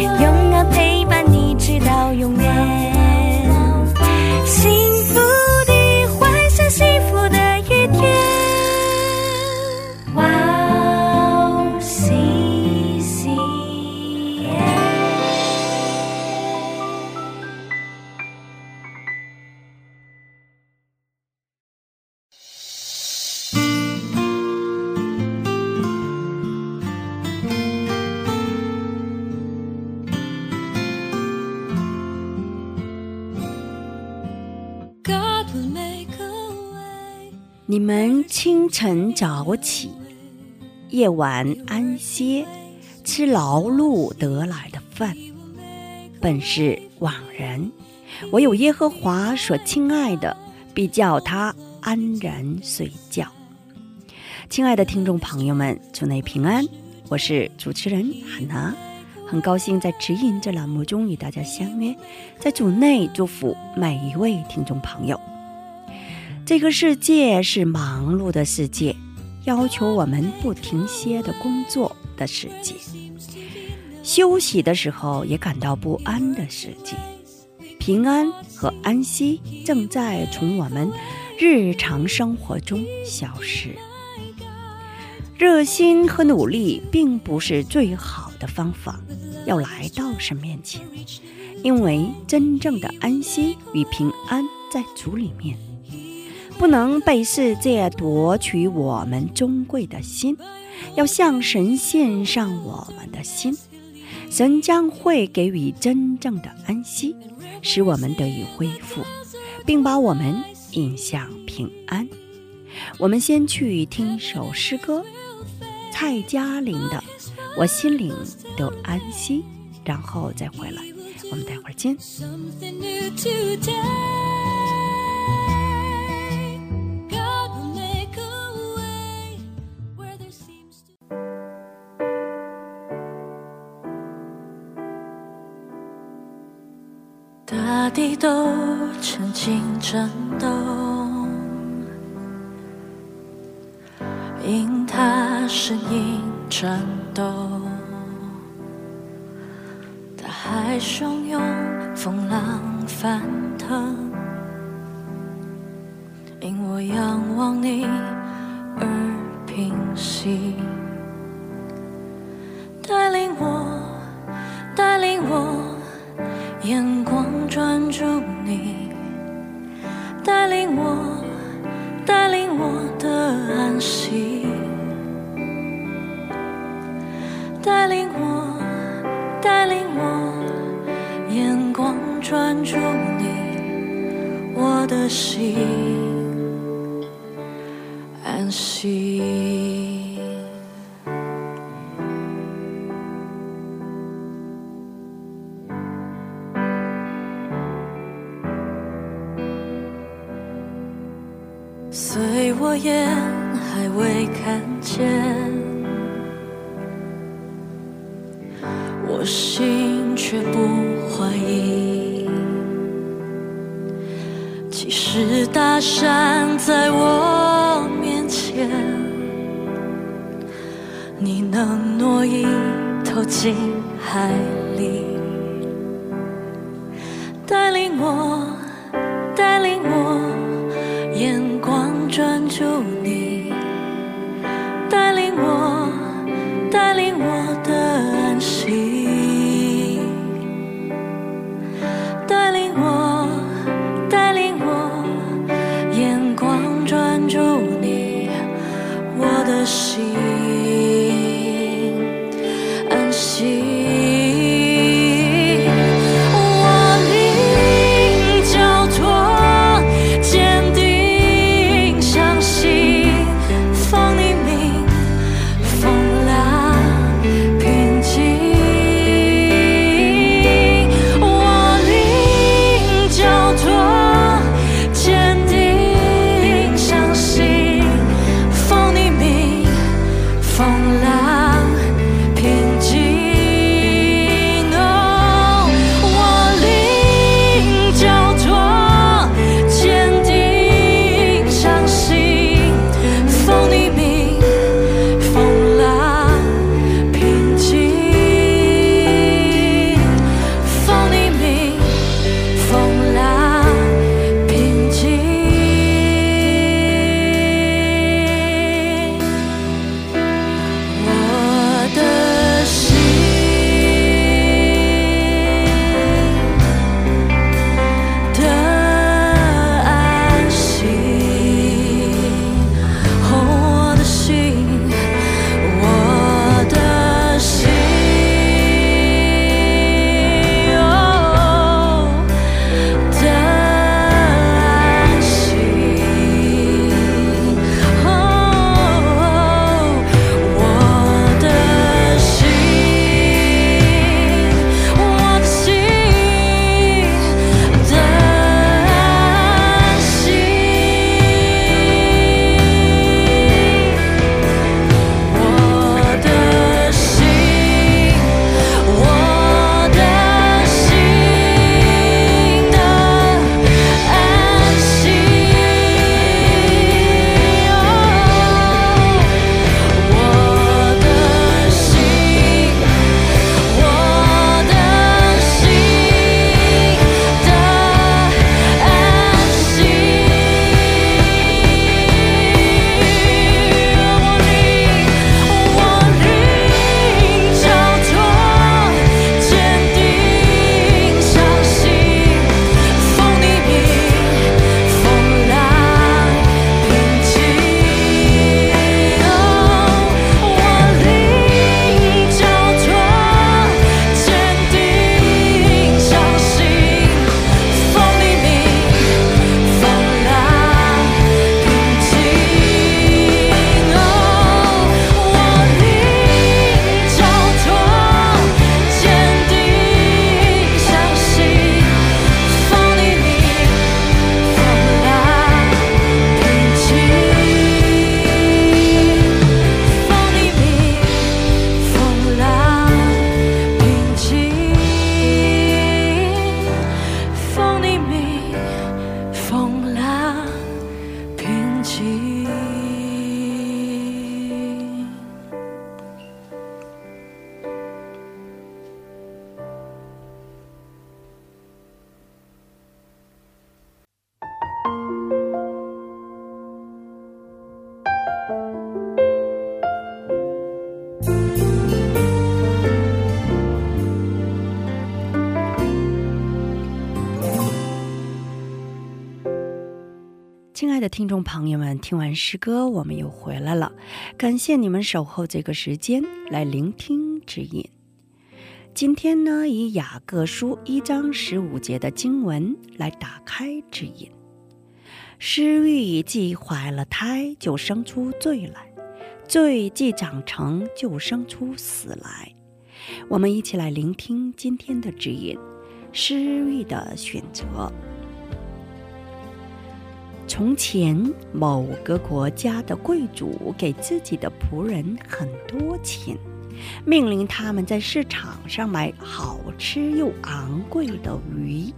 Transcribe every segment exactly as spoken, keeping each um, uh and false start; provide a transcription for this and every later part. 永远陪伴你直到永远 你们清晨早起，夜晚安歇，吃劳碌得来的饭，本是枉然，唯有耶和华所亲爱的，必叫他安然睡觉。亲爱的听众朋友们，主内平安，我是主持人韩娜，很高兴在指引这栏目中与大家相约，在主内祝福每一位听众朋友。 这个世界是忙碌的世界，要求我们不停歇的工作的世界。休息的时候也感到不安的世界，平安和安息正在从我们日常生活中消失。热心和努力并不是最好的方法，要来到神面前，因为真正的安息与平安在主里面， 不能被世界夺取我们珍贵的心，要向神献上我们的心，神将会给予真正的安息，使我们得以恢复，并把我们引向平安。我们先去听首诗歌，蔡佳玲的《我心灵得安息》，然后再回来。我们待会儿见。 放你命 있는지听众朋友们，听完诗歌我们又回来了，感谢你们守候这个时间来聆听指引。今天呢，以雅各书一章十五节的经文来打开指引。 私欲一既怀了胎就生出罪来，罪既长成就生出死来。我们一起来聆听今天的指引，私欲的选择。 从前某个国家的贵族给自己的仆人很多钱，命令他们在市场上买好吃又昂贵的鱼，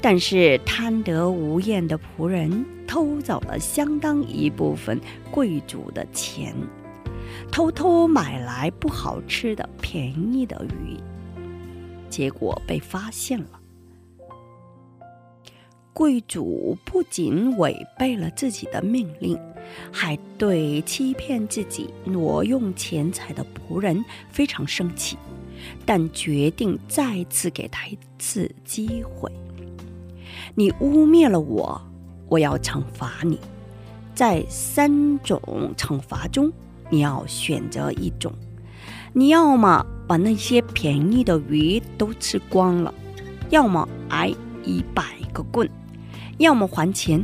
但是贪得无厌的仆人偷走了相当一部分贵族的钱，偷偷买来不好吃的便宜的鱼，结果被发现了。 贵主不仅违背了自己的命令，还对欺骗自己挪用钱财的仆人非常生气，但决定再次给他一次机会。你污蔑了我，我要惩罚你。在三种惩罚中，你要选择一种，你要么把那些便宜的鱼都吃光了，要么挨一百个棍， 要么还一百个棍，要么还钱，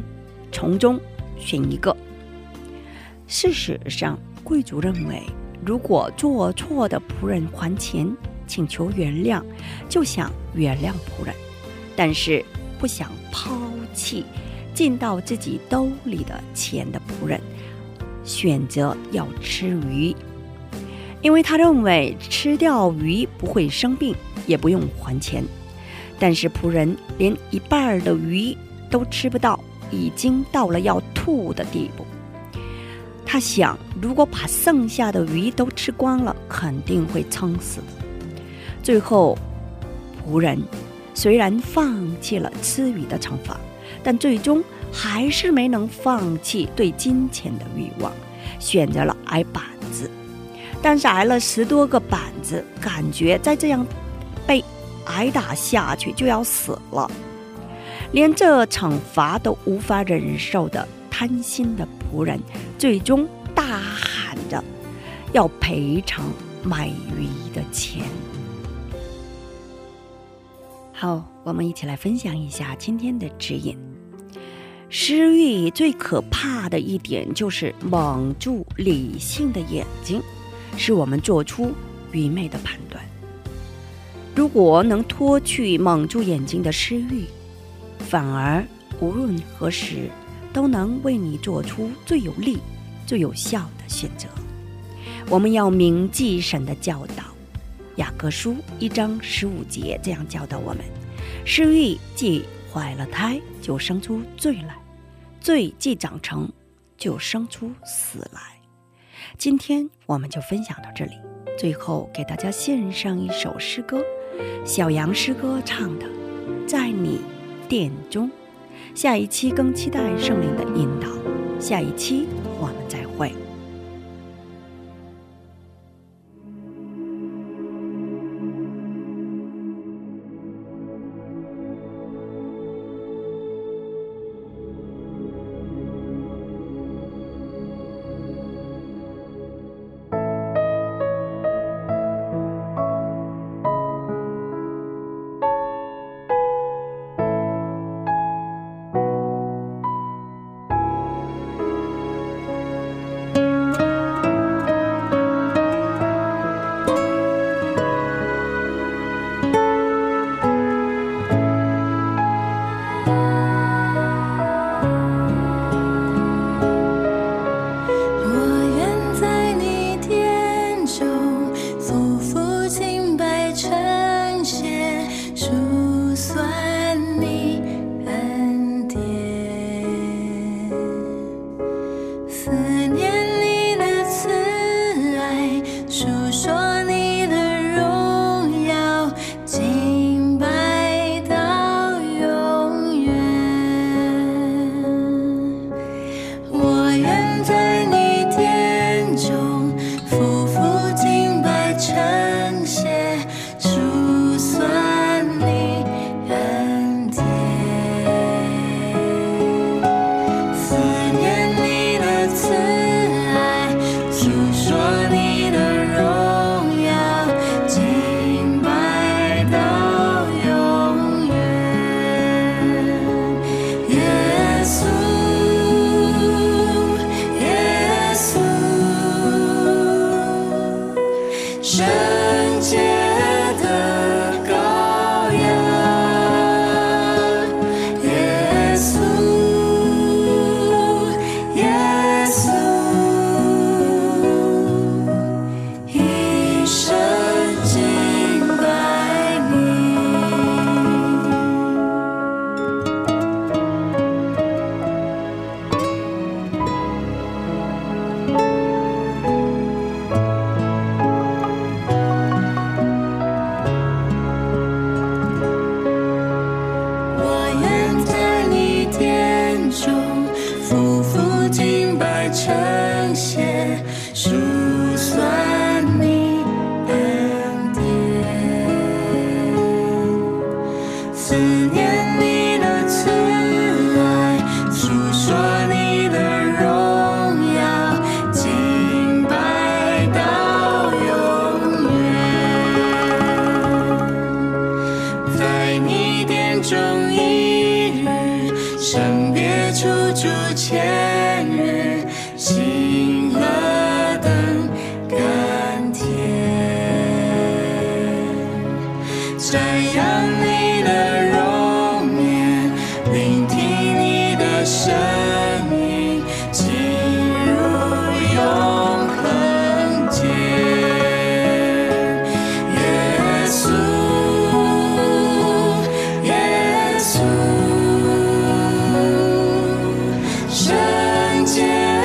从中选一个。事实上，贵主认为如果做错的仆人还钱请求原谅，就想原谅仆人，但是不想抛弃进到自己兜里的钱的仆人，选择要吃鱼，因为他认为吃掉鱼不会生病，也不用还钱。但是仆人连一半的鱼 都吃不到，已经到了要吐的地步。他想，如果把剩下的鱼都吃光了，肯定会撑死的。最后仆人虽然放弃了吃鱼的惩罚，但最终还是没能放弃对金钱的欲望，选择了挨板子。但是挨了十多个板子，感觉再这样被挨打下去就要死了， 连这惩罚都无法忍受的贪心的仆人，最终大喊着要赔偿卖鱼的钱。好，我们一起来分享一下今天的指引。私欲最可怕的一点就是蒙住理性的眼睛，使我们做出愚昧的判断。如果能脱去蒙住眼睛的私欲， 反而无论何时都能为你做出最有利、最有效的选择。我们要铭记神的教导，雅各书一章十五节这样教导我们：私欲既怀了胎就生出罪来，罪既长成就生出死来。今天我们就分享到这里，最后给大家献上一首诗歌，小羊诗歌唱的《在你 殿中。下一期更期待圣灵的引导，下一期我们再会。呈现数算你恩典，思念你的慈爱，诉说你的荣耀，敬拜到永远。在你殿中一日，生别处住千日。 醒了灯，甘甜，瞻仰你的容颜，聆听你的声音，进入永恒间。耶稣，耶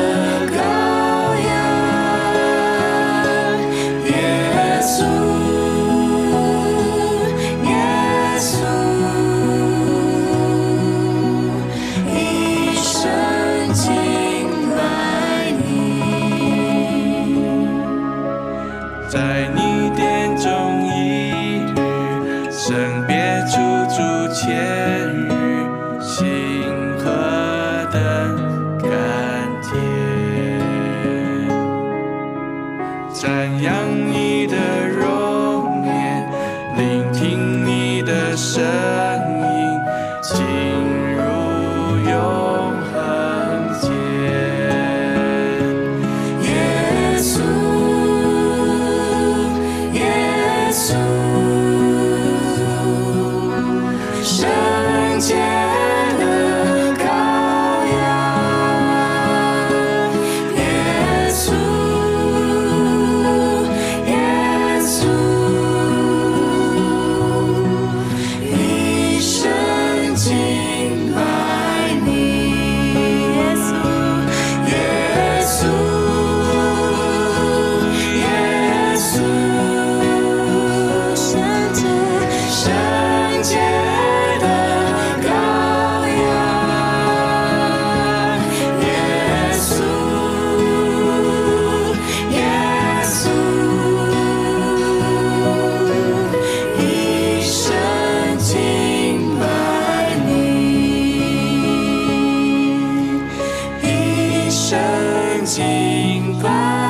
稣，圣洁。 在你殿中一日，生别处住千日，心何等甘甜，瞻仰你的容颜，聆听你的声音，进入永恒间，耶稣。 圣洁的羔羊，耶稣，耶稣，一生敬拜你，耶稣，耶稣，耶稣，圣洁，圣洁。 敬拜。